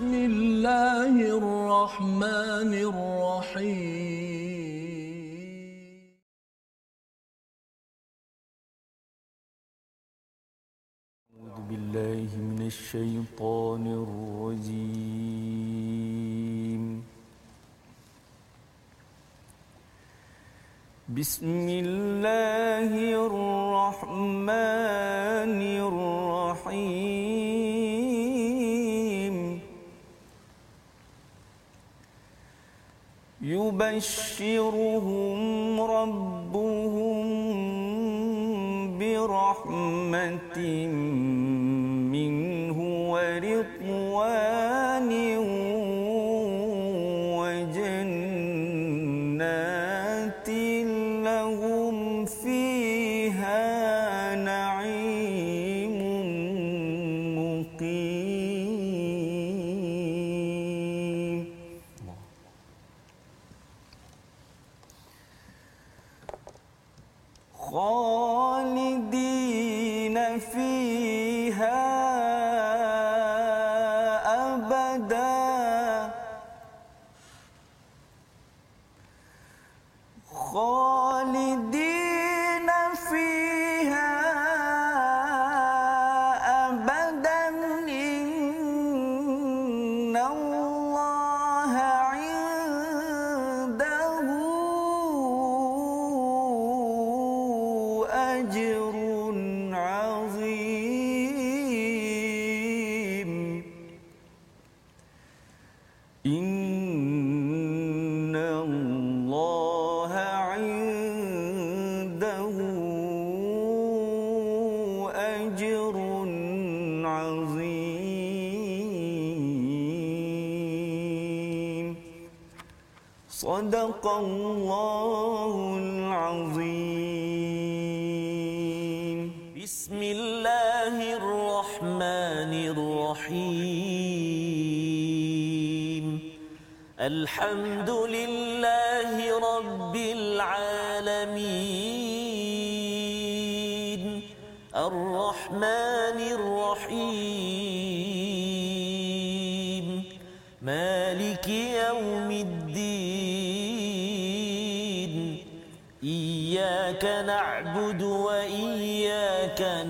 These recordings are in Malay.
بسم الله الرحمن الرحيم أعوذ بالله من الشيطان الرجيم بسم الله الرحمن الرحيم يبشرهم ربهم برحمة منه ورضوان وجنات لهم فيها نعيم خالدين فيها أبدا خالدين فيها أبدا إن الله صدق الله العظيم بسم الله الرحمن الرحيم الحمد لله رب العالمين الرحمن الرحيم مالك يوم الدين إياك نعبد وإياك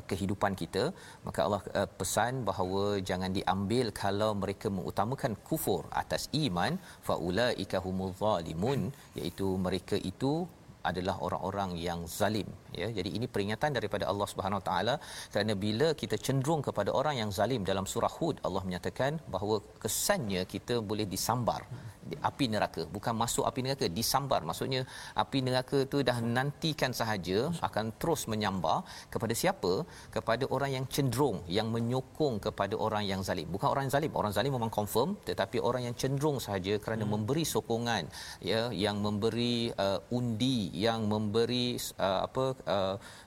kehidupan kita. Maka Allah pesan bahawa jangan diambil kalau mereka mengutamakan kufur atas iman, faulaika humuz zalimun, iaitu mereka itu adalah orang-orang yang zalim, ya. Jadi ini peringatan daripada Allah Subhanahu Wa Taala, kerana bila kita cenderung kepada orang yang zalim, dalam surah Hud Allah menyatakan bahawa kesannya kita boleh disambar di api neraka. Bukan masuk api neraka, disambar, maksudnya api neraka tu dah nantikan sahaja, akan terus menyambar kepada siapa? Kepada orang yang cenderung, yang menyokong kepada orang yang zalim. Bukan orang yang zalim, orang zalim memang confirm, tetapi orang yang cenderung sahaja kerana memberi sokongan, ya, yang memberi undi, yang memberi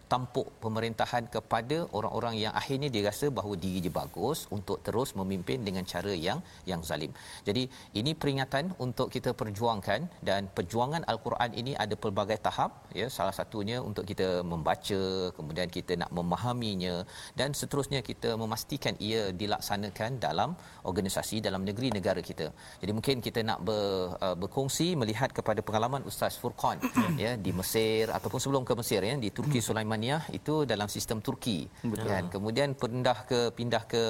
tampuk pemerintahan kepada orang-orang yang akhirnya dia rasa bahawa diri dia bagus untuk terus memimpin dengan cara yang zalim. Jadi ini peringatan untuk kita perjuangkan, dan perjuangan Al-Quran ini ada pelbagai tahap, ya. Salah satunya untuk kita membaca, kemudian kita nak memahaminya, dan seterusnya kita memastikan ia dilaksanakan dalam organisasi, dalam negeri negara kita. Jadi mungkin kita nak berkongsi melihat kepada pengalaman Ustaz Furqan ya di Mesir, ataupun sebelum ke Mesir, ya, di Turki Sulaiman itu dalam sistem Turki. Betul. Dan kemudian pindah ke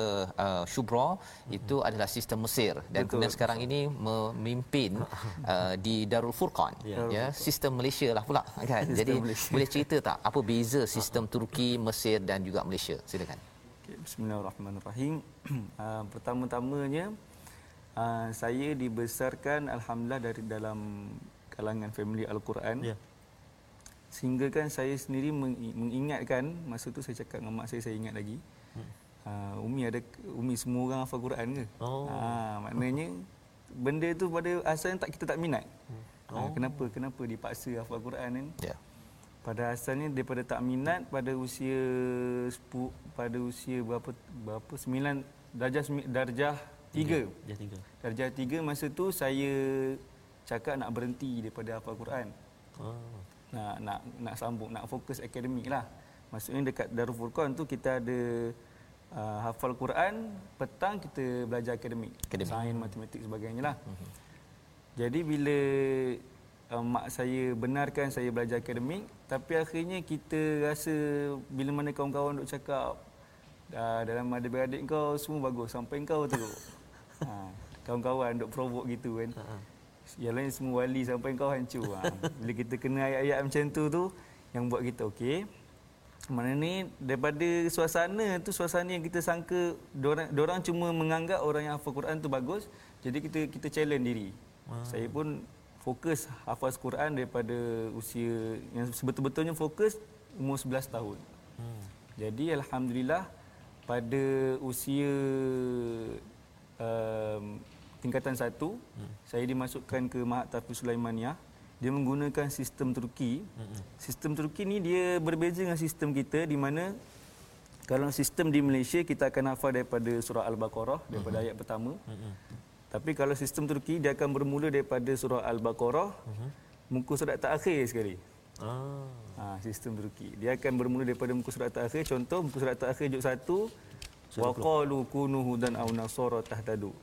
Syubra itu adalah sistem Mesir, dan betul, kemudian sekarang ini memimpin di Darul Furqan, ya, sistem Malaysia lah pula kan. Jadi Malaysia, boleh cerita tak apa beza sistem Turki, Mesir dan juga Malaysia? Silakan. Okay, bismillahirrahmanirrahim. Pertama-tamanya saya dibesarkan alhamdulillah dari dalam kalangan family Al-Quran, ya. Sehingga kan saya sendiri mengingatkan, masa tu saya cakap dengan mak saya, ingat lagi. Umi semua orang hafal Quran ke? Maknanya benda tu pada asalnya kita tak minat. Kenapa dipaksa hafal Quran kan? Yeah. Pada asalnya daripada tak minat, pada usia berapa? 9 darjah 3. Darjah 3 masa tu saya cakap nak berhenti daripada hafal Quran. Nak sambung, nak fokus akademik lah. Maksudnya dekat Darul Furqan tu kita ada hafal Quran, petang kita belajar akademik. Sains, matematik sebagainya lah. Jadi bila mak saya benarkan saya belajar akademik, tapi akhirnya kita rasa bila mana kawan-kawan duk cakap dalam adik-beradik kau semua bagus sampai kau teruk. Kawan-kawan duk provoke gitu kan. Yang lain semua wali sampai kau hancur. Bila kita kena ayat-ayat macam tu yang buat kita okey. Mana ni daripada suasana yang kita sangka dorang cuma menganggap orang yang hafal Quran tu bagus. Jadi kita challenge diri. Saya pun fokus hafaz Quran daripada usia yang sebetul-betulnya fokus umur 11 tahun. Jadi alhamdulillah pada usia tingkatan 1, saya dimasukkan ke Ma'had Tahfiz Sulaimaniyah. Dia menggunakan sistem Turki. Sistem Turki ni dia berbeza dengan sistem kita, di mana kalau sistem di Malaysia kita akan hafal daripada surah Al-Baqarah daripada ayat pertama. Tapi kalau sistem Turki dia akan bermula daripada surah Al-Baqarah muka surat terakhir sekali. Sistem Turki dia akan bermula daripada muka surat terakhir. Contoh muka surat terakhir juz 1, wa qalu kunu hudan aw nasara tahtadu.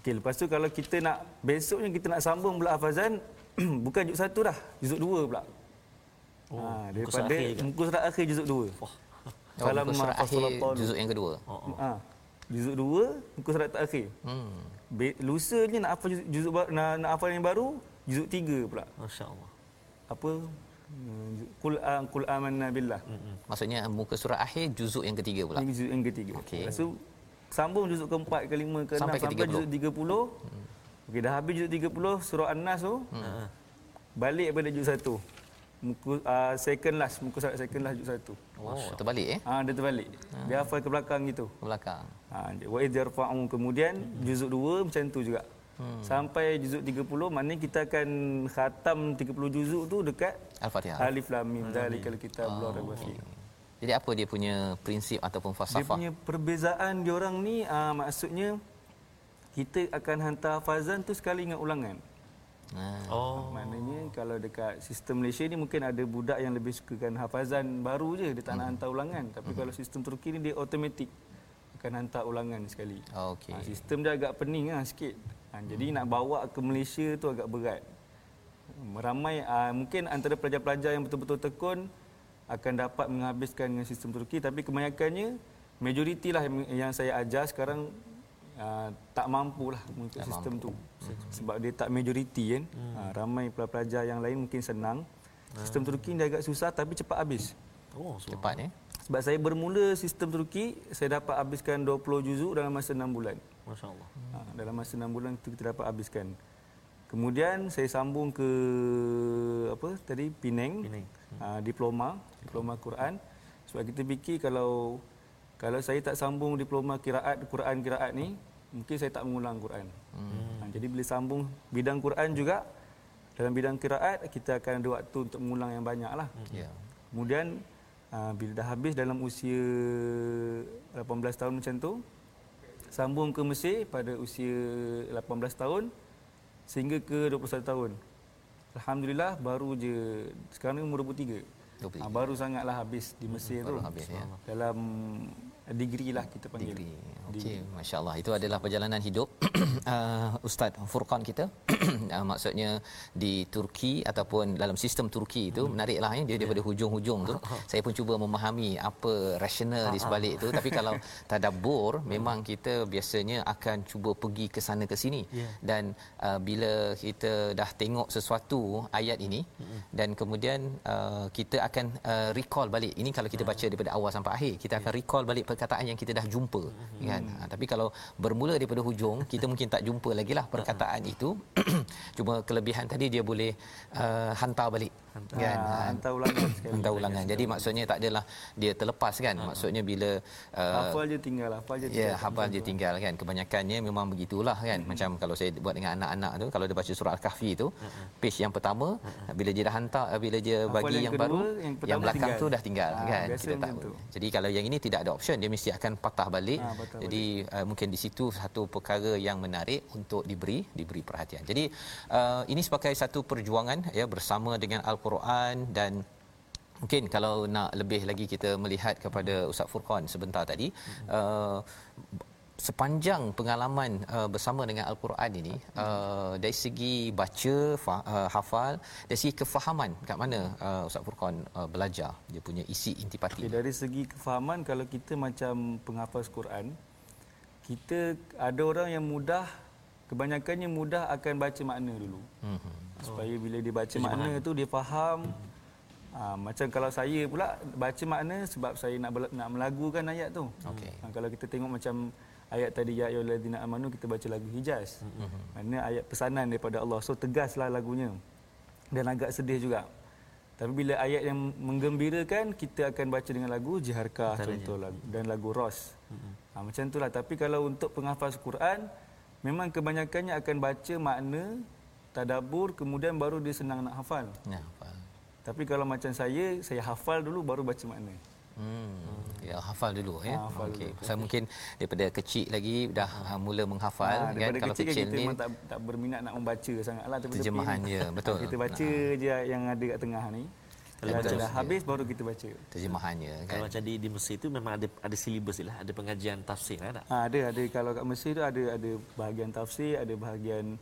Okey, lepas tu kalau kita nak besoknya kita nak sambung pula hafazan bukan juzuk 1 dah, juzuk 2 pula. Daripada muka surat akhir juzuk 2. Kalau juzuk yang kedua. Juzuk 2 muka surat akhir. Lusanya nak hafal juzuk nak hafal yang baru juzuk 3 pula. Masya-Allah. Apa kul amanna billah. Maksudnya muka surat akhir juzuk yang ketiga pula. Juzuk yang ketiga. Okey. Lepas tu sambung juzuk ke-4, ke-5, ke-6 sampai juzuk 30. Okey, dah habis juzuk 30 surah An-Nas tu. Balik pada juzuk 1. Muka second last, muka surat second last juzuk 1. Terbalik dia terbalik. Dia hafal ke belakang gitu. Ke belakang. Wa idharfa'u kemudian juzuk 2 macam tu juga. Sampai juzuk 30, maknanya kita akan khatam 30 juzuk tu dekat Al-Fatihah. Alif Lam Mim Zalikal Kitab la raiba fihi. Jadi apa dia punya prinsip ataupun falsafah? Dia punya perbezaan dia orang ni maksudnya kita akan hantar hafazan tu sekali dengan ulangan. Maknanya kalau dekat sistem Malaysia ni mungkin ada budak yang lebih sukakan hafazan baru je, dia tak nak hantar ulangan. Tapi kalau sistem Turki ni dia automatik akan hantar ulangan sekali. Sistem dia agak pening lah sikit. Jadi nak bawa ke Malaysia tu agak berat. Ramai mungkin antara pelajar-pelajar yang betul-betul tekun akan dapat menghabiskan dengan sistem Turki, tapi kebanyakannya majoriti lah yang saya ajar sekarang tak mampulah untuk tak sistem mampu. Tu sebab dia tak majoriti kan. Ramai pelajar yang lain mungkin senang. Sistem Turki dia agak susah tapi cepat habis. Cepat ya. Sebab saya bermula sistem Turki, saya dapat habiskan 20 juzuk dalam masa 6 bulan. Masya-Allah. Dalam masa 6 bulan tu kita dapat habiskan. Kemudian saya sambung ke Penang. Diploma Quran. Sebab kita fikir kalau saya tak sambung diploma Quran ni, mungkin saya tak mengulang Quran. Jadi bila sambung bidang Quran juga, dalam bidang qiraat kita akan ada waktu untuk mengulang yang banyaklah. Kemudian bila dah habis dalam usia 18 tahun macam tu, sambung ke Mesir pada usia 18 tahun sehingga ke 21 tahun. Alhamdulillah baru je sekarang ni umur 23. Baru sangatlah habis di Mesir tu. Habis, ya. Dalam degree lah kita panggil. Okey, masya-Allah. Itu adalah perjalanan hidup Ustaz Furqan kita. Maksudnya di Turki ataupun dalam sistem Turki itu menariklah ya, dia daripada hujung-hujung tu. Saya pun cuba memahami apa rasional di sebalik itu, tapi kalau tadabbur memang kita biasanya akan cuba pergi ke sana ke sini. Dan bila kita dah tengok sesuatu ayat ini dan kemudian kita akan recall balik. Ini kalau kita baca daripada awal sampai akhir, kita akan recall balik perkataan yang kita dah jumpa kan. Tapi kalau bermula daripada hujung, kita mungkin tak jumpa lagilah perkataan itu. Cuma kelebihan tadi dia boleh hantar balik kan. Hantar ulangan sekali. Hantar ulangan. Jadi maksudnya tak adalah dia terlepas kan. Maksudnya bila hafal je tinggal kan. Kebanyakannya memang begitulah kan. Macam kalau saya buat dengan anak-anak tu, kalau dia baca surah Al-Kahfi tu, page yang pertama bila dia dah hantar, bila dia hafal bagi yang kedua, baru yang belakang tinggal. Tu dah tinggal kan. Kita tak tahu. Jadi kalau yang ini tidak ada option, dia mesti akan patah balik. Jadi mungkin di situ satu perkara yang menarik untuk diberi perhatian. Jadi ini sebagai satu perjuangan ya, bersama dengan Al-Quran. Dan mungkin kalau nak lebih lagi kita melihat kepada Ustaz Furqan sebentar tadi, sepanjang pengalaman bersama dengan Al-Quran ini, dari segi baca, hafal, dari segi kefahaman, kat mana Ustaz Furqan belajar dia punya isi intipati? Dari segi kefahaman, kalau kita macam penghafaz Quran, kita ada orang yang mudah, kebanyakannya mudah akan baca makna dulu. Supaya bila dia baca makna tu dia faham. Macam kalau saya pula baca makna sebab saya nak melagukan ayat tu. Kalau kita tengok macam ayat tadi, ya ayyuhallazina amanu, kita baca lagu Hijaz. Makna ayat pesanan daripada Allah. So tegaslah lagunya. Dan agak sedih juga. Tapi bila ayat yang menggembirakan, kita akan baca dengan lagu Jiharkah contoh lagu, dan lagu Ros. Macam itulah. Tapi kalau untuk penghafaz Quran, memang kebanyakannya akan baca makna, tadabbur, kemudian baru dia senang nak hafal. Tapi kalau macam saya hafal dulu baru baca makna. Ya, hafal dulu ya. Okey. Pasal mungkin daripada kecil lagi dah mula menghafal kan. Kalau kecil ni memang tak berminat nak membaca sangatlah terjemahan dia. Betul. Kita baca je yang ada kat tengah ni. Kalau habis baru kita baca terjemahannya kan. Kalau macam di Mesir tu memang ada silibus lah, ada pengajian tafsir lah. Ada kalau kat Mesir tu ada bahagian tafsir, ada bahagian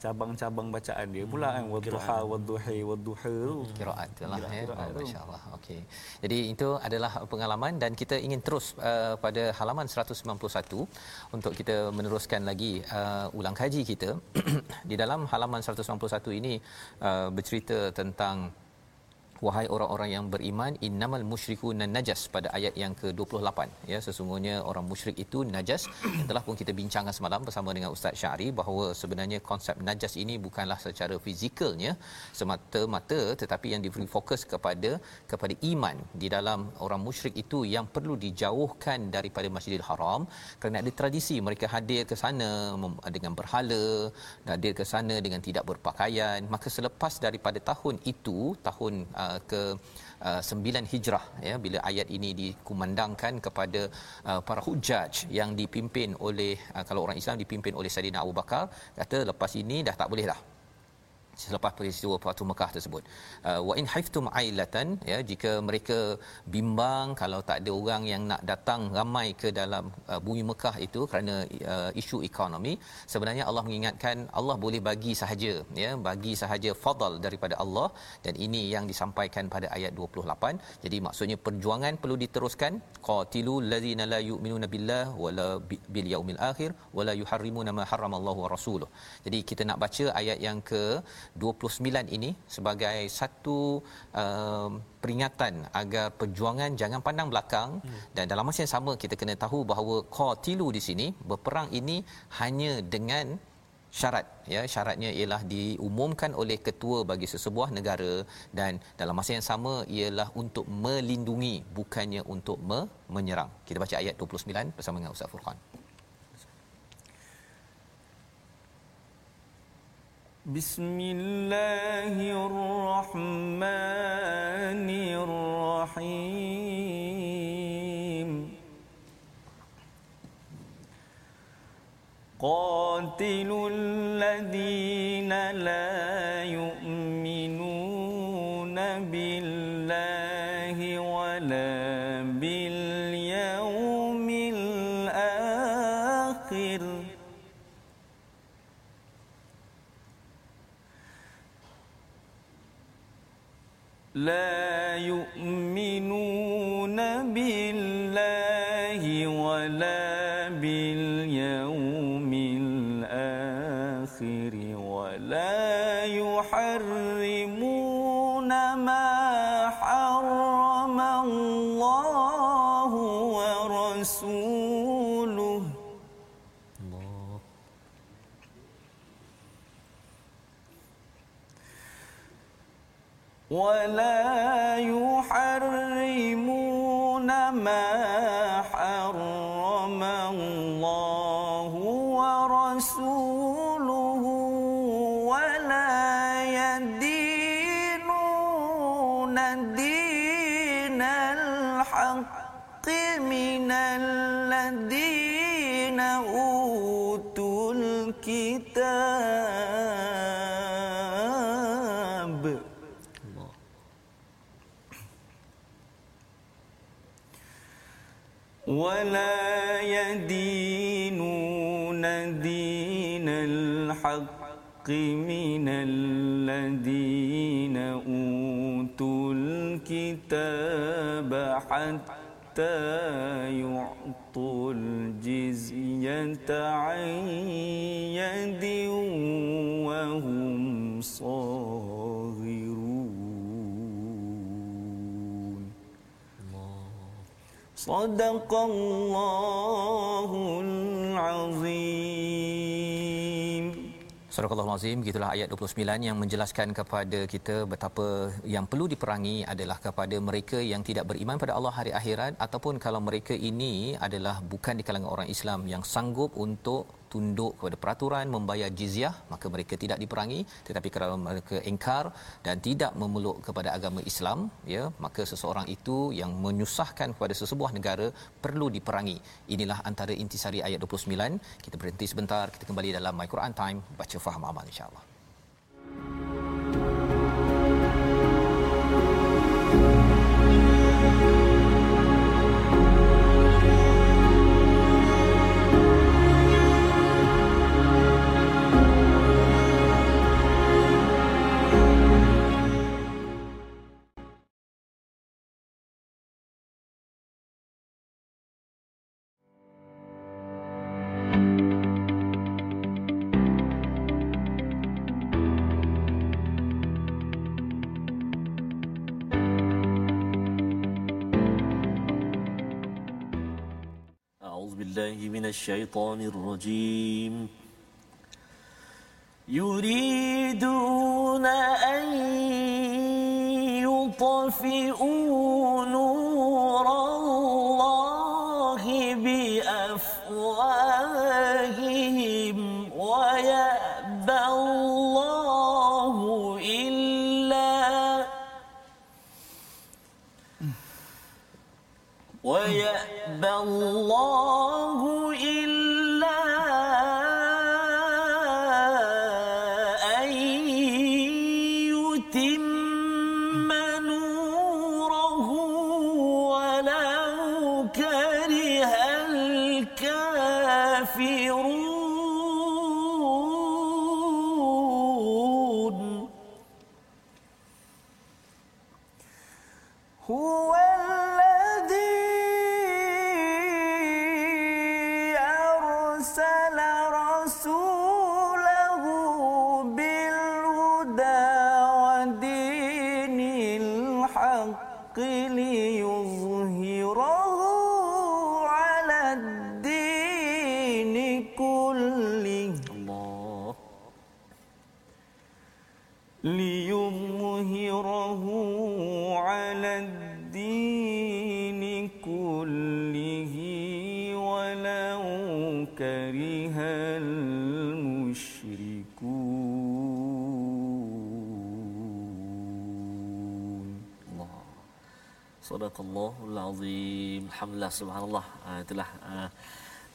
cabang-cabang bacaan dia pula kan, wadduha wadduhi wadduha qiraat lah ya. Masya-Allah. Okey. Jadi itu adalah pengalaman dan kita ingin terus pada halaman 191 untuk kita meneruskan lagi ulang kaji kita. Di dalam halaman 191 ini bercerita tentang wahai orang-orang yang beriman, innamal musyrikuuna najas pada ayat yang ke-28 ya. Sesungguhnya orang musyrik itu najas. Yang telah pun kita bincangkan semalam bersama dengan Ustaz Syari bahawa sebenarnya konsep najas ini bukanlah secara fizikalnya semata-mata, tetapi yang diberi fokus kepada iman di dalam orang musyrik itu yang perlu dijauhkan daripada Masjidil Haram kerana ada tradisi mereka hadir ke sana dengan berhala, hadir ke sana dengan tidak berpakaian. Maka selepas daripada tahun itu, tahun ke-9 Hijrah ya, bila ayat ini dikumandangkan kepada para hujaj yang dipimpin oleh kalau orang Islam dipimpin oleh Saidina Abu Bakar, kata lepas ini dah tak boleh dah selepas peristiwa Fatu Mekah tersebut. Wa in haiftum ailatan, ya, jika mereka bimbang kalau tak ada orang yang nak datang ramai ke dalam bumi Mekah itu kerana isu ekonomi, sebenarnya Allah mengingatkan Allah boleh bagi sahaja, ya, bagi sahaja fadal daripada Allah, dan ini yang disampaikan pada ayat 28. Jadi maksudnya perjuangan perlu diteruskan. Qatilu allazina la yu'minuna billahi wala bil yaumil akhir wala yuharrimuna ma haramallahu wa rasuluh. Jadi kita nak baca ayat yang ke 29 ini sebagai satu peringatan agar perjuangan jangan pandang belakang, dan dalam masa yang sama kita kena tahu bahawa qatilu di sini berperang ini hanya dengan syarat, ya, syaratnya ialah diumumkan oleh ketua bagi sesebuah negara, dan dalam masa yang sama ialah untuk melindungi, bukannya untuk menyerang. Kita baca ayat 29 bersama dengan Ustaz Furqan. Bismillahirrahmanirrahim. Qatilul ladina la yu'minuna billahi wala bil yaumil akhir. لا يؤمنون بالله ولا باليوم الآخر ولا يحرمون ما حرم الله ورسوله. الله. ولا يحرمون ما حرم الله ورسوله ولا يدينون دين الحق من الذين أوتوا الكتاب. ولا يدينون دين الحق من الذين أوتوا الكتاب حتى يعطوا الجزية عن يد وهم صاغرون. Sadaqallahul azim. Sadaqallahul azim. Gitulah ayat 29 yang menjelaskan kepada kita betapa yang perlu diperangi adalah kepada mereka yang tidak beriman pada Allah hari akhirat, ataupun kalau mereka ini adalah bukan di kalangan orang Islam yang sanggup untuk tunduk kepada peraturan, membayar jizyah, maka mereka tidak diperangi. Tetapi kalau mereka engkar dan tidak memeluk kepada agama Islam, ya, maka seseorang itu yang menyusahkan kepada sesebuah negara perlu diperangi. Inilah antara intisari ayat 29. Kita berhenti sebentar, kita kembali dalam My Quran Time, baca faham amal insya-Allah. من الشيطان الرجيم يريدون أن يطفئوا نور الله بأفواههم ويأبى الله إلا وَيَأْبَى اللَّهُ إِلَّا أَن يُتِمَّ نُورَهُ وَلَوْ كَرِهَ الْكَافِرُونَ Sadaqallahul azim. Alhamdulillah, subhanallah. Itulah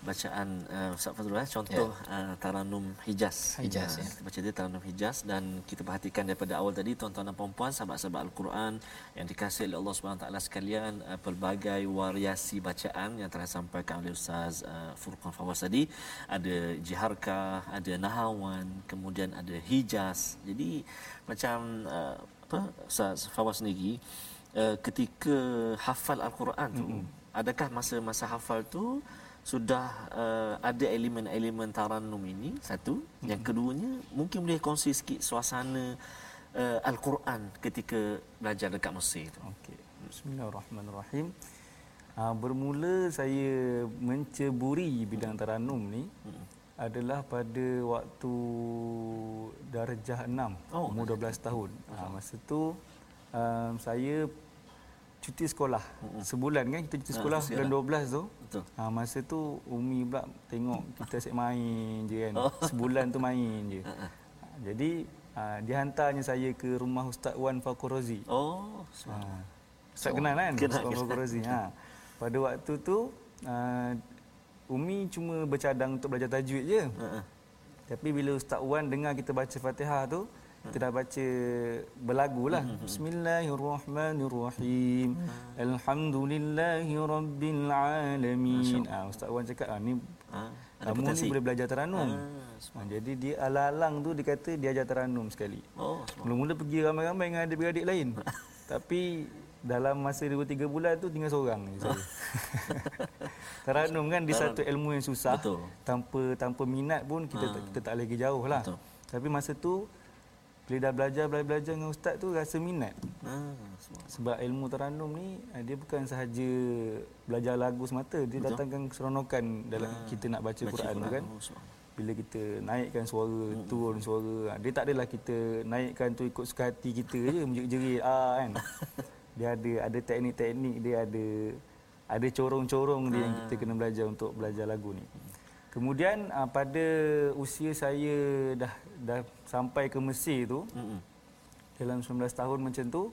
bacaan Ustaz Fazrul, contoh Taranum Hijaz baca dia Taranum Hijaz. Dan kita perhatikan daripada awal tadi, tuan-tuan dan puan-puan, sahabat-sahabat Al-Quran yang dikasihi oleh Allah Subhanahu taala sekalian, pelbagai variasi bacaan yang telah sampaikan oleh Ustaz Furqan Fawaz tadi. Ada jiharkah, ada nahawan, kemudian ada hijaz. Jadi macam apa Ustaz Fawaz sendiri ketika hafal Al-Quran tu, adakah masa-masa hafal tu sudah ada elemen-elemen tarannum ini satu? Yang keduanya, mungkin boleh kongsi sikit suasana Al-Quran ketika belajar dekat Mesir tu. Okey. Bismillahirrahmanirrahim. Bermula saya menceburi bidang tarannum ni adalah pada waktu darjah 6, umur 12 tahun. Masa tu saya cuti sekolah sebulan, kan kita cuti sekolah bulan 12 tu. Betul. Masa tu umi pula tengok kita asyik main je kan. Sebulan tu main je. Jadi dia hantarnya saya ke rumah Ustaz Wan Faqurrozi. Ustaz kenal kan? Ustaz Faqurrozi. Pada waktu tu umi cuma bercadang untuk belajar tajwid je. Tapi bila Ustaz Wan dengar kita baca Fatihah tu, kita dah baca berlagulah. Bismillahirrahmanirrahim. Alhamdulillahirabbil alamin. Ustaz Wan cakap ni kamu ni boleh belajar taranum. Jadi dia alang-alang tu dia kata dia ajar taranum sekali. Mula-mula pergi ramai-ramai dengan adik-beradik lain. Tapi dalam masa 2-3 bulan tu tinggal seorang je saya. Taranum kan dia satu ilmu yang susah. Betul. Tanpa minat pun kita tak lagi jauh lah. Betul. Tapi masa tu bila dah belajar dengan ustaz tu rasa minat. Sebab ilmu tarannum ni dia bukan sahaja belajar lagu semata, dia datangkan keseronokan dalam kita nak baca Quran tu kan. Bila kita naikkan suara, turun suara, dia tak adalah kita naikkan tu ikut suka hati kita je menjerit-jerit kan. Dia ada teknik-teknik, dia ada corong-corong dia yang kita kena belajar untuk belajar lagu ni. Kemudian pada usia saya dah sampai ke Mesir tu, dalam 19 tahun macam tu,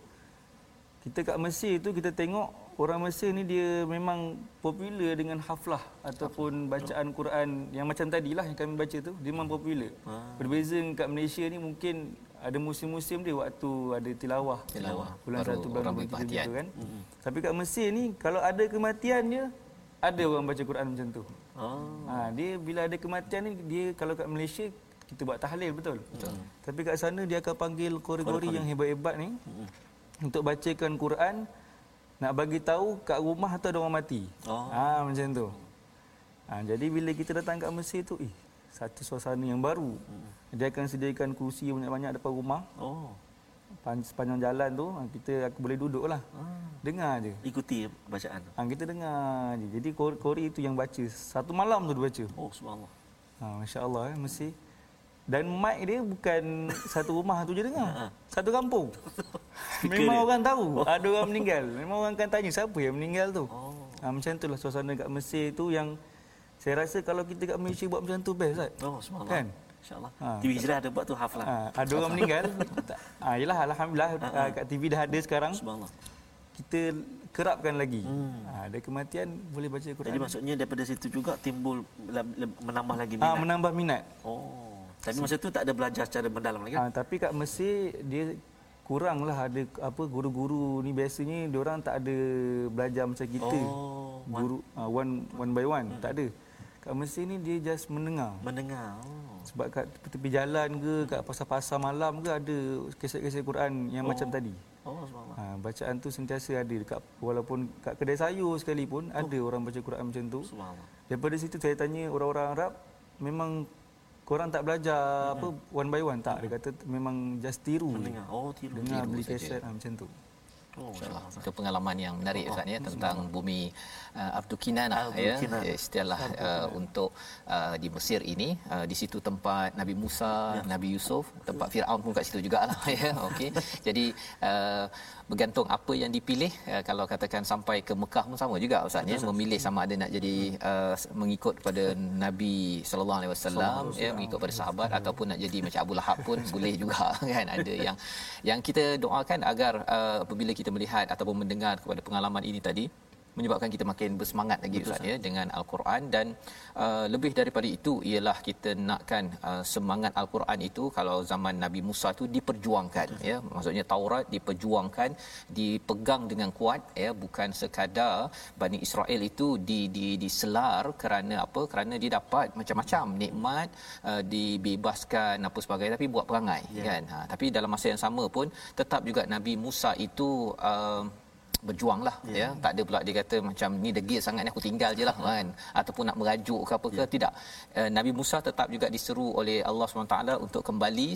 kita kat Mesir tu kita tengok orang Mesir ni dia memang popular dengan haflah ataupun bacaan Quran yang macam tadilah yang kami baca tu, dia memang popular. Berbeza kat Malaysia ni mungkin ada musim-musim dia waktu ada tilawah. Bulan 1 bulan 2 gitu kan. Tapi kat Mesir ni kalau ada kematian dia ada orang baca Quran macam tu. Dia bila ada kematian ni, dia kalau kat Malaysia kita buat tahlil betul. Tapi kat sana dia akan panggil kori-kori yang hebat-hebat ni untuk bacakan Quran, nak bagi tahu kat rumah tu ada orang mati. Macam tu. Jadi bila kita datang kat Mesir tu, satu suasana yang baru. Dia akan sediakan kursi banyak-banyak depan rumah. Sepanjang jalan tu aku boleh duduklah. Dengar aje. Ikuti bacaan tu. Kita dengar aje. Jadi kori itu yang baca. Satu malam tu dia baca. Subhanallah. Masya-Allah mesti. Dan mic dia bukan satu rumah tu je dengar. Satu kampung. Memang orang tahu ada orang meninggal. Memang orang akan tanya siapa yang meninggal tu. Macam itulah suasana kat Mesir tu yang saya rasa kalau kita kat Malaysia buat macam tu best kan. Subhanallah. Kan? InsyaAllah. TV Hijrah ada buat tu haflah. Ada orang meninggal. Yalah alhamdulillah kat TV dah ada sekarang. Subhanallah. Kita kerapkan lagi. Ada kematian boleh baca Quran. Jadi maksudnya daripada situ juga timbul menambah lagi minat. Menambah minat. Oh. Tapi masa tu tak ada belajar secara mendalam lagi kan? Tapi kat Mesir dia kuranglah ada apa guru-guru ni biasanya dia orang tak ada belajar macam kita. Oh. Guru one by one tak ada. Kat Mesir ni dia just mendengar. Sebab kat tepi jalan ke, kat pasar-pasar malam ke ada kaset-kaset Quran yang macam tadi. Bacaan tu sentiasa ada dekat, walaupun kat kedai sayur sekalipun ada orang baca Quran macam tu. Daripada situ saya tanya orang-orang Arab, memang korang tak belajar apa one by one tak? Dia kata memang just tiru. Mendengar. Tiru. Dengar beli kaset macam tu. Itu pengalaman yang menarik Ustaz ya tentang bumi Abdul Kinan ya istilah untuk di Mesir ini di situ tempat Nabi Musa, Nabi Yusuf, tempat Firaun pun kat situ jugalah ya. Okey. Jadi bergantung apa yang dipilih kalau katakan sampai ke Mekah pun sama juga Ustaz ya memilih sama ada nak jadi mengikut pada Nabi sallallahu alaihi wasallam ya mengikut pada sahabat ataupun nak jadi macam Abu Lahab pun boleh juga kan. Ada yang kita doakan agar apabila kita melihat ataupun mendengar kepada pengalaman ini tadi menyebabkan kita makin bersemangat lagi Ustaz ya dengan al-Quran dan lebih daripada itu ialah kita nakkan semangat al-Quran itu kalau zaman Nabi Musa tu diperjuangkan ya maksudnya Taurat diperjuangkan dipegang dengan kuat ya bukan sekadar Bani Israel itu diselar kerana apa kerana dia dapat macam-macam nikmat dibebaskan apa sebagainya tapi buat perangai kan tapi dalam masa yang sama pun tetap juga Nabi Musa itu berjuanglah ya tak ada pula dia kata macam ni degil sangat ni aku tinggal jelah kan ataupun nak merajuk ke apa ke tidak Nabi Musa tetap juga diseru oleh Allah SWT untuk kembali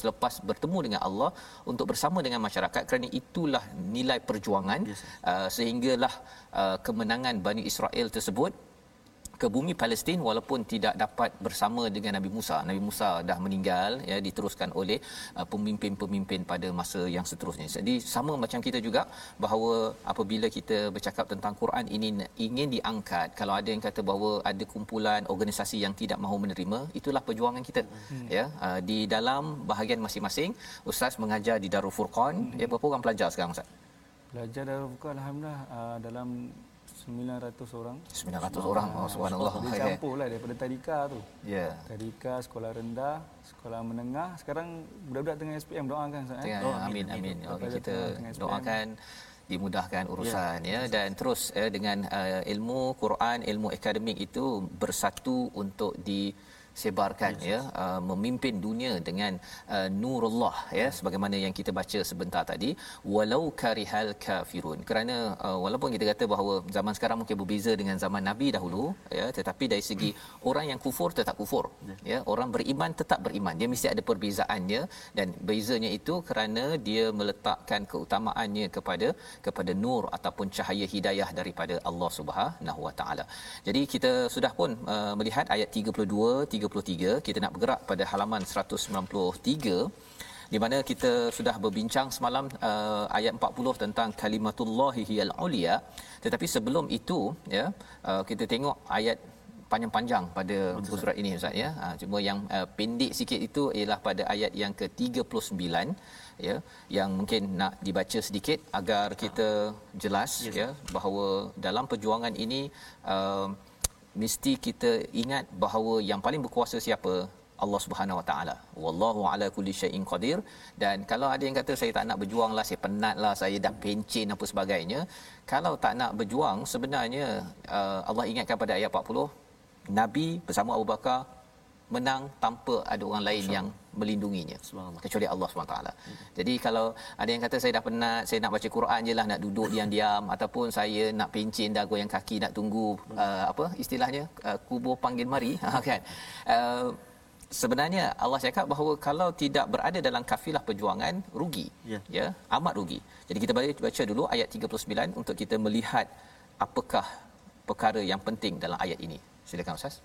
selepas bertemu dengan Allah untuk bersama dengan masyarakat kerana itulah nilai perjuangan sehinggalah kemenangan Bani Israel tersebut ke bumi Palestin walaupun tidak dapat bersama dengan Nabi Musa. Nabi Musa dah meninggal ya diteruskan oleh pemimpin-pemimpin pada masa yang seterusnya. Jadi sama macam kita juga bahawa apabila kita bercakap tentang Quran ini ingin diangkat kalau ada yang kata bahawa ada kumpulan organisasi yang tidak mahu menerima itulah perjuangan kita ya di dalam bahagian masing-masing. Ustaz mengajar di Darul Furqan ya berapa orang pelajar sekarang Ustaz? Pelajar Darul Furqan alhamdulillah dalam 900 orang. 900 orang. Subhanallah. Dia campurlah daripada tadika tu. Ya. Tadika, sekolah rendah, sekolah menengah. Sekarang budak-budak tengah SPM doakan Ustaz. Amin. Okey kita doakan dimudahkan urusan dan terus dengan ilmu Quran, ilmu akademik itu bersatu untuk di sebarkan memimpin dunia dengan nurullah sebagaimana yang kita baca sebentar tadi walau karihal kafirun kerana walaupun kita kata bahawa zaman sekarang mungkin berbeza dengan zaman Nabi dahulu tetapi dari segi orang yang kufur tetap kufur orang beriman tetap beriman dia mesti ada perbezaannya dan bezanya itu kerana dia meletakkan keutamaannya kepada nur ataupun cahaya hidayah daripada Allah Subhanahu Wa Taala. Jadi kita sudah pun melihat ayat 32, 33 kita nak bergerak pada halaman 193 di mana kita sudah berbincang semalam ayat 40 tentang kalimatullahi hiyal ulia tetapi sebelum itu kita tengok ayat panjang-panjang pada surat ini Ustaz ya cuma yang pendek sikit itu ialah pada ayat yang ke-39 ya yang mungkin nak dibaca sedikit agar kita jelas bahawa dalam perjuangan ini mesti kita ingat bahawa yang paling berkuasa siapa? Allah Subhanahu Wa Taala. Wallahu ala kulli syai'in qadir. Dan kalau ada yang kata saya tak nak berjuanglah, saya penatlah, saya dah pencen apa sebagainya, kalau tak nak berjuang sebenarnya Allah ingatkan pada ayat 40 Nabi bersama Abu Bakar menang tanpa ada orang lain yang melindunginya kecuali Allah SWT. Jadi kalau ada yang kata saya dah penat, saya nak baca Quran je lah, nak duduk diam-diam ataupun saya nak pencin dah goyang kaki nak tunggu apa istilahnya kubur panggil mari kan. Sebenarnya Allah cakap bahawa kalau tidak berada dalam kafilah perjuangan rugi ya amat rugi. Jadi kita baca dulu ayat 39 untuk kita melihat apakah perkara yang penting dalam ayat ini. Silakan Ustaz.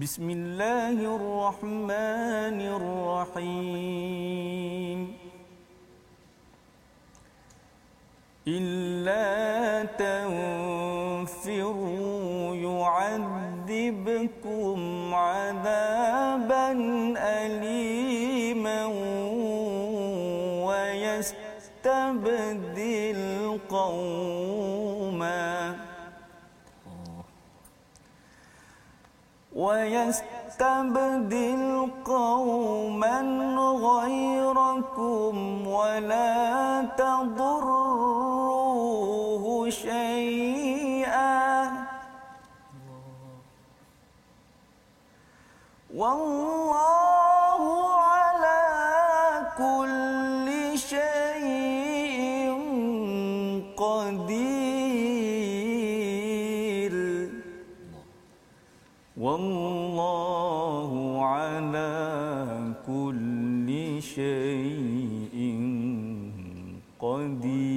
Bismillahirrahmanirrahim. Illa tanfiru yu'adzibkum 'adaban aliman wa yastab قوما ويستبدل قوما غيركم ولا تضروه شيئا والله على كل شيء قدير والله على كل شيء قدير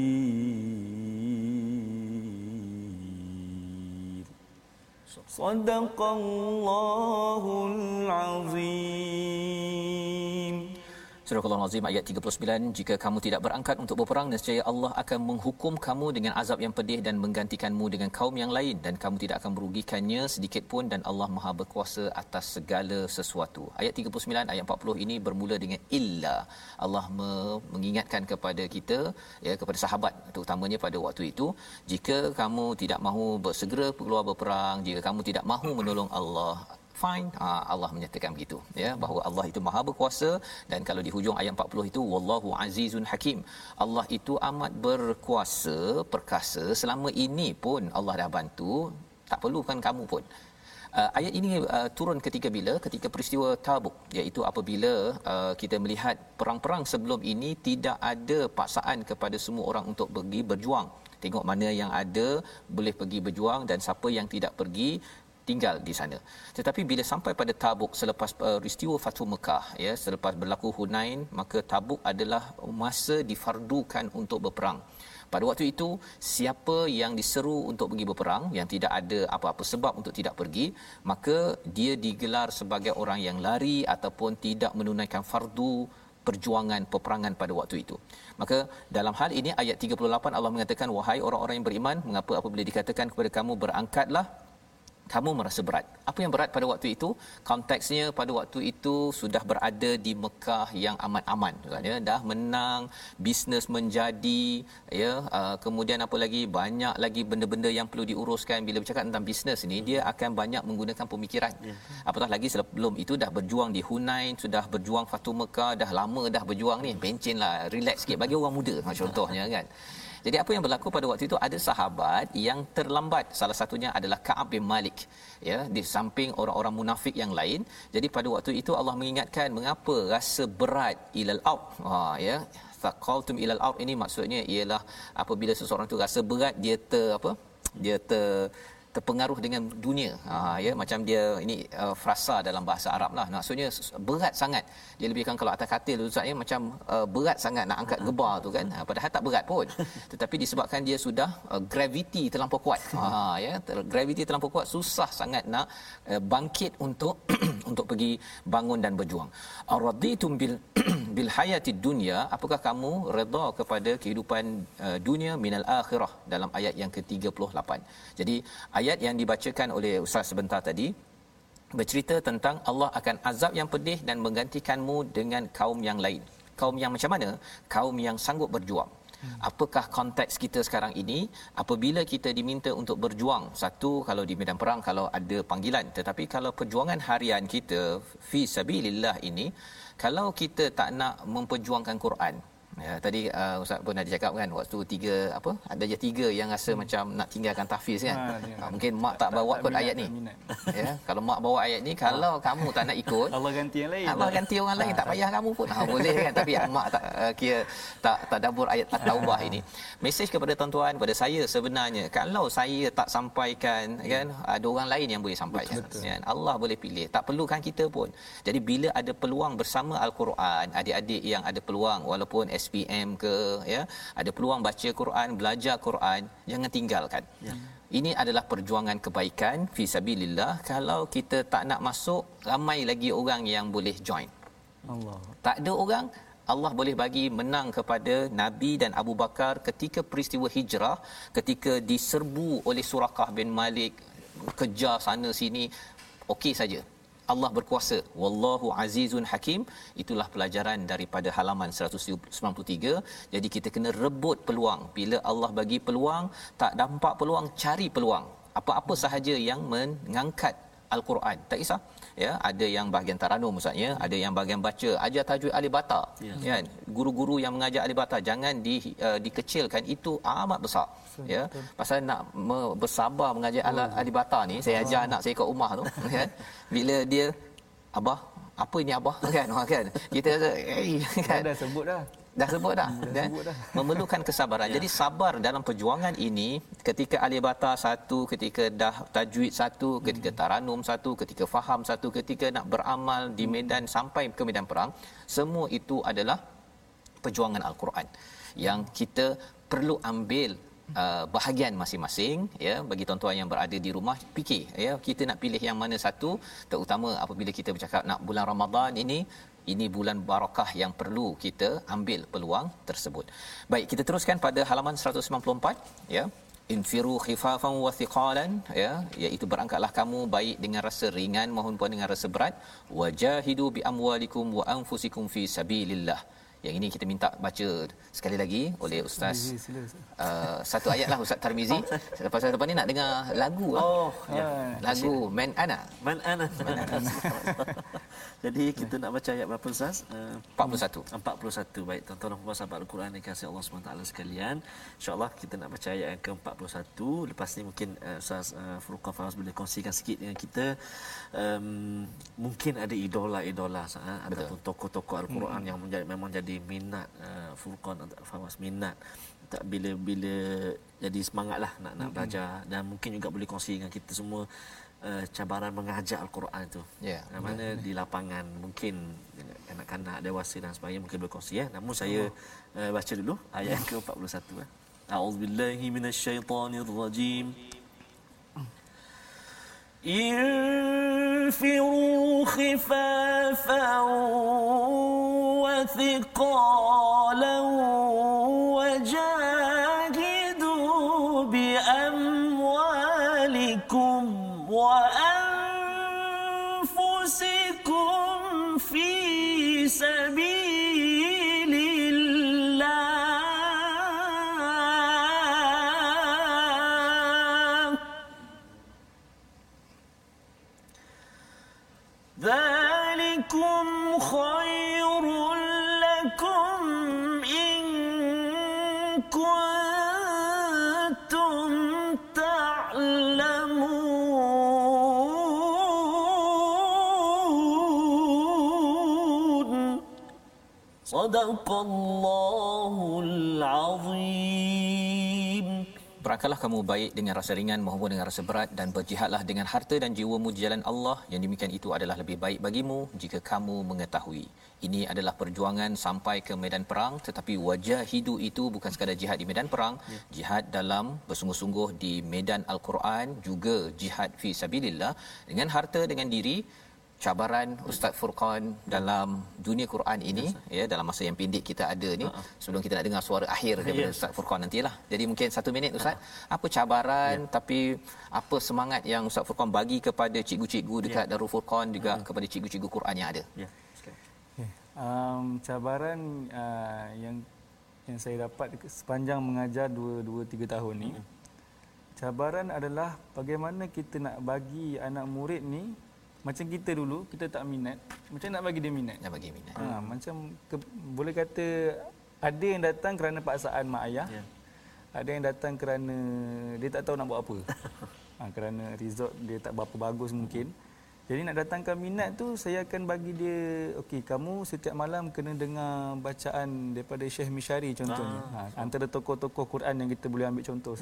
صدق الله العظيم. Surah Al-Azim ayat 39, jika kamu tidak berangkat untuk berperang nescaya Allah akan menghukum kamu dengan azab yang pedih dan menggantikanmu dengan kaum yang lain dan kamu tidak akan merugikannya sedikit pun dan Allah Maha berkuasa atas segala sesuatu. Ayat 39 ayat 40 ini bermula dengan illa. Allah mengingatkan kepada kita, ya, kepada sahabat terutamanya pada waktu itu, jika kamu tidak mahu bersegera keluar berperang, jika kamu tidak mahu menolong Allah, fine, Allah menyatakan begitu, ya, bahawa Allah itu Maha berkuasa. Dan kalau di hujung ayat 40 itu wallahu azizun hakim, Allah itu amat berkuasa perkasa. Selama ini pun Allah dah bantu, tak perlukan kamu pun. Ayat ini turun ketika bila? Ketika peristiwa Tabuk, iaitu apabila kita melihat perang-perang sebelum ini tidak ada paksaan kepada semua orang untuk pergi berjuang. Tengok mana yang ada boleh pergi berjuang dan siapa yang tidak pergi tinggal di sana. Tetapi bila sampai pada Tabuk selepas peristiwa Fathu Mekah, ya, selepas berlaku Hunain, maka Tabuk adalah masa difardukan untuk berperang. Pada waktu itu siapa yang diseru untuk pergi berperang, yang tidak ada apa-apa sebab untuk tidak pergi, maka dia digelar sebagai orang yang lari ataupun tidak menunaikan fardu perjuangan peperangan pada waktu itu. Maka dalam hal ini ayat 38 Allah mengatakan, wahai orang-orang yang beriman, mengapa apabila dikatakan kepada kamu berangkatlah kamu merasa berat. Apa yang berat pada waktu itu? Konteksnya pada waktu itu sudah berada di Mekah yang amat aman, ya, dah menang, bisnes menjadi, ya, kemudian apa lagi, banyak lagi benda-benda yang perlu diuruskan. Bila bercakap tentang bisnes ni, dia akan banyak menggunakan pemikiran. Apatah lagi sebelum itu dah berjuang di Hunain, sudah berjuang Fathu Mekah, dah lama dah berjuang ni, bencinlah, relax sikit bagi orang muda contohnya, kan. Jadi apa yang berlaku pada waktu itu, ada sahabat yang terlambat. Salah satunya adalah Ka'ab bin Malik, ya, di samping orang-orang munafik yang lain. Jadi pada waktu itu Allah mengingatkan, mengapa rasa berat ilal out, ya, thaqaltum ilal out ini maksudnya ialah apabila seseorang tu rasa berat, dia terpengaruh dengan dunia, ya, macam dia ini frasa dalam bahasa Arab lah, maksudnya berat sangat. Dia lebihkan kalau atas katil ustaz, ya, macam berat sangat nak angkat gebar tu, kan, padahal tak berat pun, tetapi disebabkan dia sudah graviti terlampau kuat, ya, graviti terlampau kuat, susah sangat nak bangkit untuk untuk pergi bangun dan berjuang. Araditum bil hayatid dunya, apakah kamu redha kepada kehidupan dunia, minal akhirah, dalam ayat yang ke-38. Jadi ayat yang dibacakan oleh ustaz sebentar tadi bercerita tentang Allah akan azab yang pedih dan menggantikanmu dengan kaum yang lain. Kaum yang macam mana? Kaum yang sanggup berjuang. Apakah konteks kita sekarang ini apabila kita diminta untuk berjuang? Satu, kalau di medan perang, kalau ada panggilan. Tetapi kalau perjuangan harian kita fi sabilillah ini, kalau kita tak nak memperjuangkan Quran, ya, tadi ustaz pun ada cakap, kan, waktu tiga apa, ada je tiga yang rasa macam nak tinggalkan tahfiz, kan, ya. Mungkin mak tak bawa kot ayat ni, ya, kalau mak bawa ayat ni, kalau kamu tak nak ikut, Allah ganti yang lain, Allah ganti orang lain, tak payah kamu pun, boleh, kan. Tapi mak tak kira tak tadabbur ayat At-Taubah ini. Mesej kepada tuan-tuan, kepada saya sebenarnya, kalau saya tak sampaikan, kan, ada orang lain yang boleh sampaikan, betul, kan. Allah boleh pilih, tak perlukan kita pun. Jadi bila ada peluang bersama Al-Quran, adik-adik yang ada peluang walaupun SPM ke, ya, ada peluang baca Quran, belajar Quran, jangan tinggalkan, ya. Ini adalah perjuangan kebaikan fi sabilillah. Kalau kita tak nak masuk, ramai lagi orang yang boleh join. Allah, tak ada orang, Allah boleh bagi menang kepada Nabi dan Abu Bakar ketika peristiwa Hijrah, ketika diserbu oleh Surakah bin Malik, kejar sana sini, okey saja. Allah berkuasa. Wallahu azizun hakim. Itulah pelajaran daripada halaman 193. Jadi kita kena rebut peluang. Bila Allah bagi peluang, tak nampak peluang, cari peluang. Apa-apa sahaja yang mengangkat Al-Quran, tak kisah, ya, ada yang bahagian taranum ustaz, ya, ada yang bahagian baca, ajar tajwid alif bata, ya, kan, guru-guru yang mengajar alif bata jangan dikecilkan, itu amat besar, ya, pasal nak bersabar mengajar alif bata ni. Saya ajar anak saya kat rumah tu, kan, bila dia, abah apa ini abah, kan, kan kita rasa, kan, dah sebut dah dan memerlukan kesabaran. Jadi sabar dalam perjuangan ini, ketika alif bata satu, ketika dah tajwid satu, ketika taranum satu, ketika faham satu, ketika nak beramal di medan sampai ke medan perang, semua itu adalah perjuangan Al-Quran yang kita perlu ambil bahagian masing-masing, ya. Bagi tuan-tuan yang berada di rumah, fikir, ya, kita nak pilih yang mana satu, terutama apabila kita bercakap nak bulan Ramadan ini bulan barakah yang perlu kita ambil peluang tersebut. Baik, kita teruskan pada halaman 194, ya. Infiru khifafan wa thiqalan, ya, iaitu berangkatlah kamu baik dengan rasa ringan maupun dengan rasa berat. Wajahidu bi amwalikum wa anfusikum fi sabilillah. Yang ini kita minta baca sekali lagi oleh Ustaz. Satu ayatlah Ustaz Tarmizi. Selepas ni nak dengar lagu. Ya. Lagu Man Ana. Man Ana. Jadi kita nak baca ayat berapa Ustaz? 41. 41. Baik, tuan-tuan dan puan sahabat Al-Quran dikasihi Allah SWT sekalian. InsyaAllah kita nak baca ayat yang ke-41. Lepas ni mungkin Ustaz Furqan Fawaz boleh kongsikan sikit dengan kita. Mungkin ada idola-idola ataupun tokoh-tokoh Al-Quran yang memang jadi minat Furqan Fawaz, minat tak bila jadi semangatlah nak belajar, dan mungkin juga boleh kongsi dengan kita semua cabaran mengajar Al-Quran tu. Mana di lapangan mungkin anak-anak, dewasa dan sebagainya mungkin boleh kongsi, ya. Namun saya baca dulu ayat ke-41. A'udzubillahi minasyaitonirrajim. انفروا خفافا وثقالا وجاهدوا بأموالكم وأنفسكم في سبيل ذلكم خير لكم إن كنتم تعلمون صدق الله العظيم. Berangkatlah kamu baik dengan rasa ringan maupun dengan rasa berat, dan berjihadlah dengan harta dan jiwamu di jalan Allah. Yang demikian itu adalah lebih baik bagimu jika kamu mengetahui. Ini adalah perjuangan sampai ke medan perang, tetapi wajahidu itu bukan sekadar jihad di medan perang, jihad dalam bersungguh-sungguh di medan Al-Quran, juga jihad fi sabilillah, dengan harta, dengan diri. Cabaran Ustaz Furqan dalam dunia Quran ini, ya, dalam masa yang pendek kita ada ni, sebelum kita nak dengar suara akhir daripada Ustaz Furqan nantilah. Jadi mungkin 1 minit Ustaz, apa cabaran, tapi apa semangat yang Ustaz Furqan bagi kepada cikgu-cikgu dekat Darul Furqan, juga kepada cikgu-cikgu Quran yang ada. Cabaran yang saya dapat sepanjang mengajar 2-3 tahun ni, cabaran adalah bagaimana kita nak bagi anak murid ni, macam kita dulu kita tak minat, macam nak bagi dia minat, macam boleh kata ada yang datang kerana paksaan mak ayah, ada yang datang kerana dia tak tahu nak buat apa, kerana result dia tak berapa bagus mungkin. Jadi nak datangkan minat tu, saya akan bagi dia, okey, kamu setiap malam kena dengar bacaan daripada Sheikh Mishari contohnya, antara tokoh-tokoh Quran yang kita boleh ambil contoh,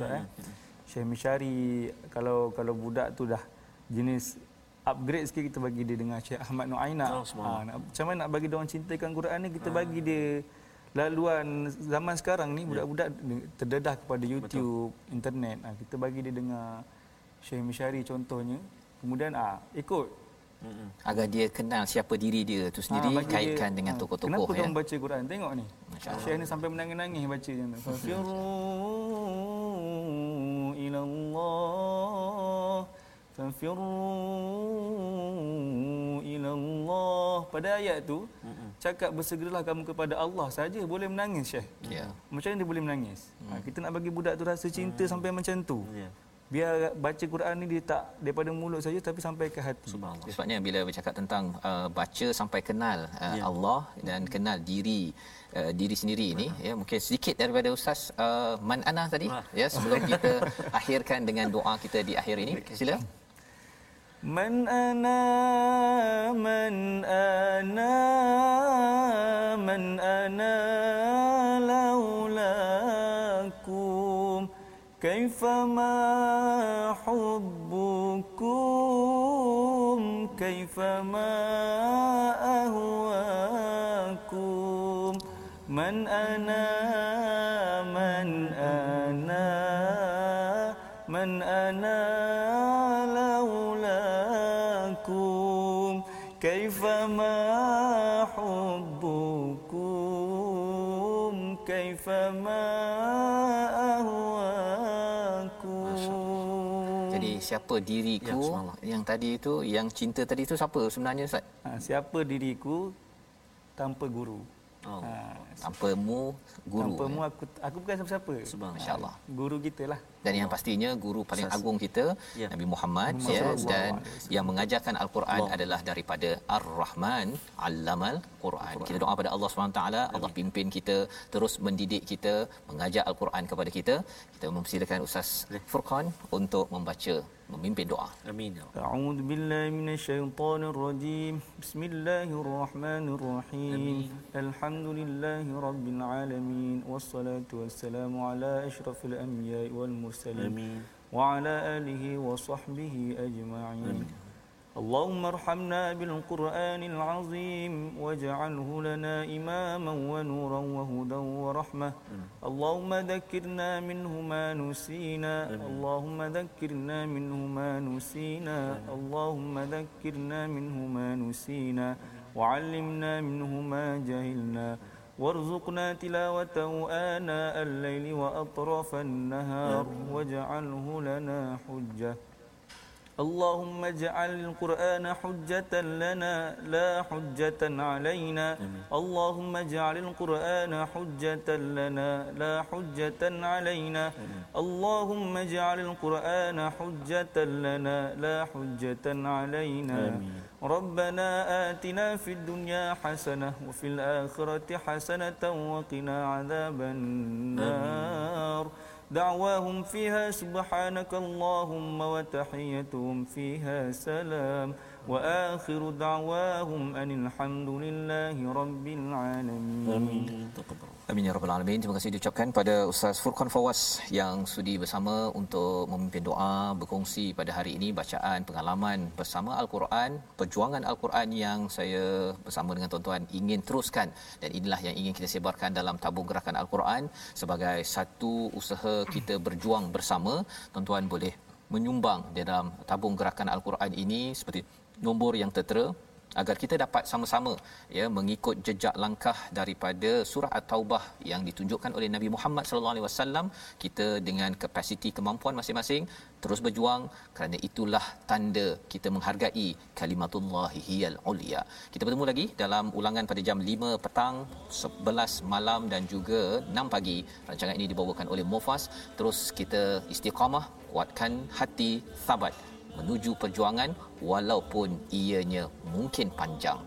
Sheikh Mishari. Kalau budak tu dah jenis upgrade sikit, kita bagi dia dengan Sheikh Ahmad Noor Aina. Macam mana nak bagi dia orang cintakan Quran ni, kita bagi dia laluan zaman sekarang ni, budak-budak terdedah kepada YouTube, internet. Kita bagi dia dengar Sheikh Mishari contohnya, kemudian ikut, agar dia kenal siapa diri dia tu sendiri, kaitkan dia dengan tokoh-tokoh. Kenapa kamu baca Quran? Tengok ni, Sheikh ni sampai menangis-nangis baca macam tu. Fafiru ila Allah فَانْفِرُوا Allah pada ayat tu cakap bersegeralah kamu kepada Allah saja, boleh menangis Syekh. Ya. Macam mana dia boleh menangis? Kita nak bagi budak tu rasa cinta sampai macam tu. Ya. Biar baca Quran ni dia tak daripada mulut saja tapi sampai ke hati. Subhanallah. Sebabnya bila bercakap tentang baca sampai kenal Allah dan kenal diri sendiri ni ya, mungkin sedikit daripada Ustaz Man Ana tadi ya, sebelum kita akhirkan dengan doa kita di akhir ini. Sila. Man ana man ana man ana laulakum kaifama hubbukum kaifama ahwakum man ana laulakum kaifama hubbukum kaifama ahwakum. Jadi siapa diriku ya, yang tadi itu, yang cinta tadi itu siapa sebenarnya Ustaz? Siapa diriku tanpa guru. Tanpamu guru. Tanpamu aku bukan siapa-siapa. Masya-Allah. Guru kitalah. Dan yang pastinya guru paling agung kita ya, Nabi Muhammad ya, dan yang mengajarkan al-Quran adalah daripada Ar-Rahman 'allamal Quran. Kita doa pada Allah Subhanahu taala, Allah pimpin kita, terus mendidik kita, mengajar al-Quran kepada kita. Kita mempersilakan Ustaz Furqan untuk membaca, memimpin doa. Amin. A'udzubillahi minasyaitonirrajim. Bismillahirrahmanirrahim. Amin. Alhamdulillahirabbil alamin wassalatu wassalamu ala asyrafil anbiya wal mursalin. Amin. Wa ala alihi wa sahbihi ajma'in. Amin. Allahumma arhamna bil Qur'anil azim waj'alhu lana imaman wa nuran wa hudan wa rahmah. Allahumma dhakkirna minhu ma nusina. Allahumma dhakkirna minhu ma nusina. Allahumma dhakkirna minhu ma nusina wa 'allimna minhu ma jahilna. وارزقنا تلاوته آناء الليل وأطراف النهار واجعله لنا حجة. اللهم اجعل القرآن حجة لنا لا حجة علينا. اللهم اجعل القرآن حجة لنا لا حجة علينا. اللهم اجعل القرآن حجة لنا لا حجة علينا. ربنا آتنا في الدنيا حسنة وفي الآخرة حسنة وقنا عذاب النار. دعواهم فيها سبحانك اللهم وتحيتهم فيها سلام وآخر دعواهم أن الحمد لله رب العالمين. آمين. Amin ya rabbal alamin. Terima kasih diucapkan pada Ustaz Furqan Fawaz yang sudi bersama untuk memimpin doa, berkongsi pada hari ini bacaan pengalaman bersama al-Quran, perjuangan al-Quran yang saya bersama dengan tuan-tuan ingin teruskan, dan inilah yang ingin kita sebarkan dalam tabung gerakan al-Quran sebagai satu usaha kita berjuang bersama. Tuan-tuan boleh menyumbang dalam tabung gerakan al-Quran ini seperti nombor yang tertera, agar kita dapat sama-sama ya mengikut jejak langkah daripada surah At-Taubah yang ditunjukkan oleh Nabi Muhammad sallallahu alaihi wasallam. Kita dengan kapasiti kemampuan masing-masing terus berjuang, kerana itulah tanda kita menghargai kalimatullahi hiyal ulya. Kita bertemu lagi dalam ulangan pada jam 5 petang, 11 malam dan juga 6 pagi. Rancangan ini dibawakan oleh Mofas. Terus kita istiqamah, kuatkan hati, sabat menuju perjuangan walaupun ianya mungkin panjang.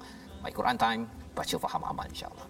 My Quran Time, baca faham amal insya-Allah.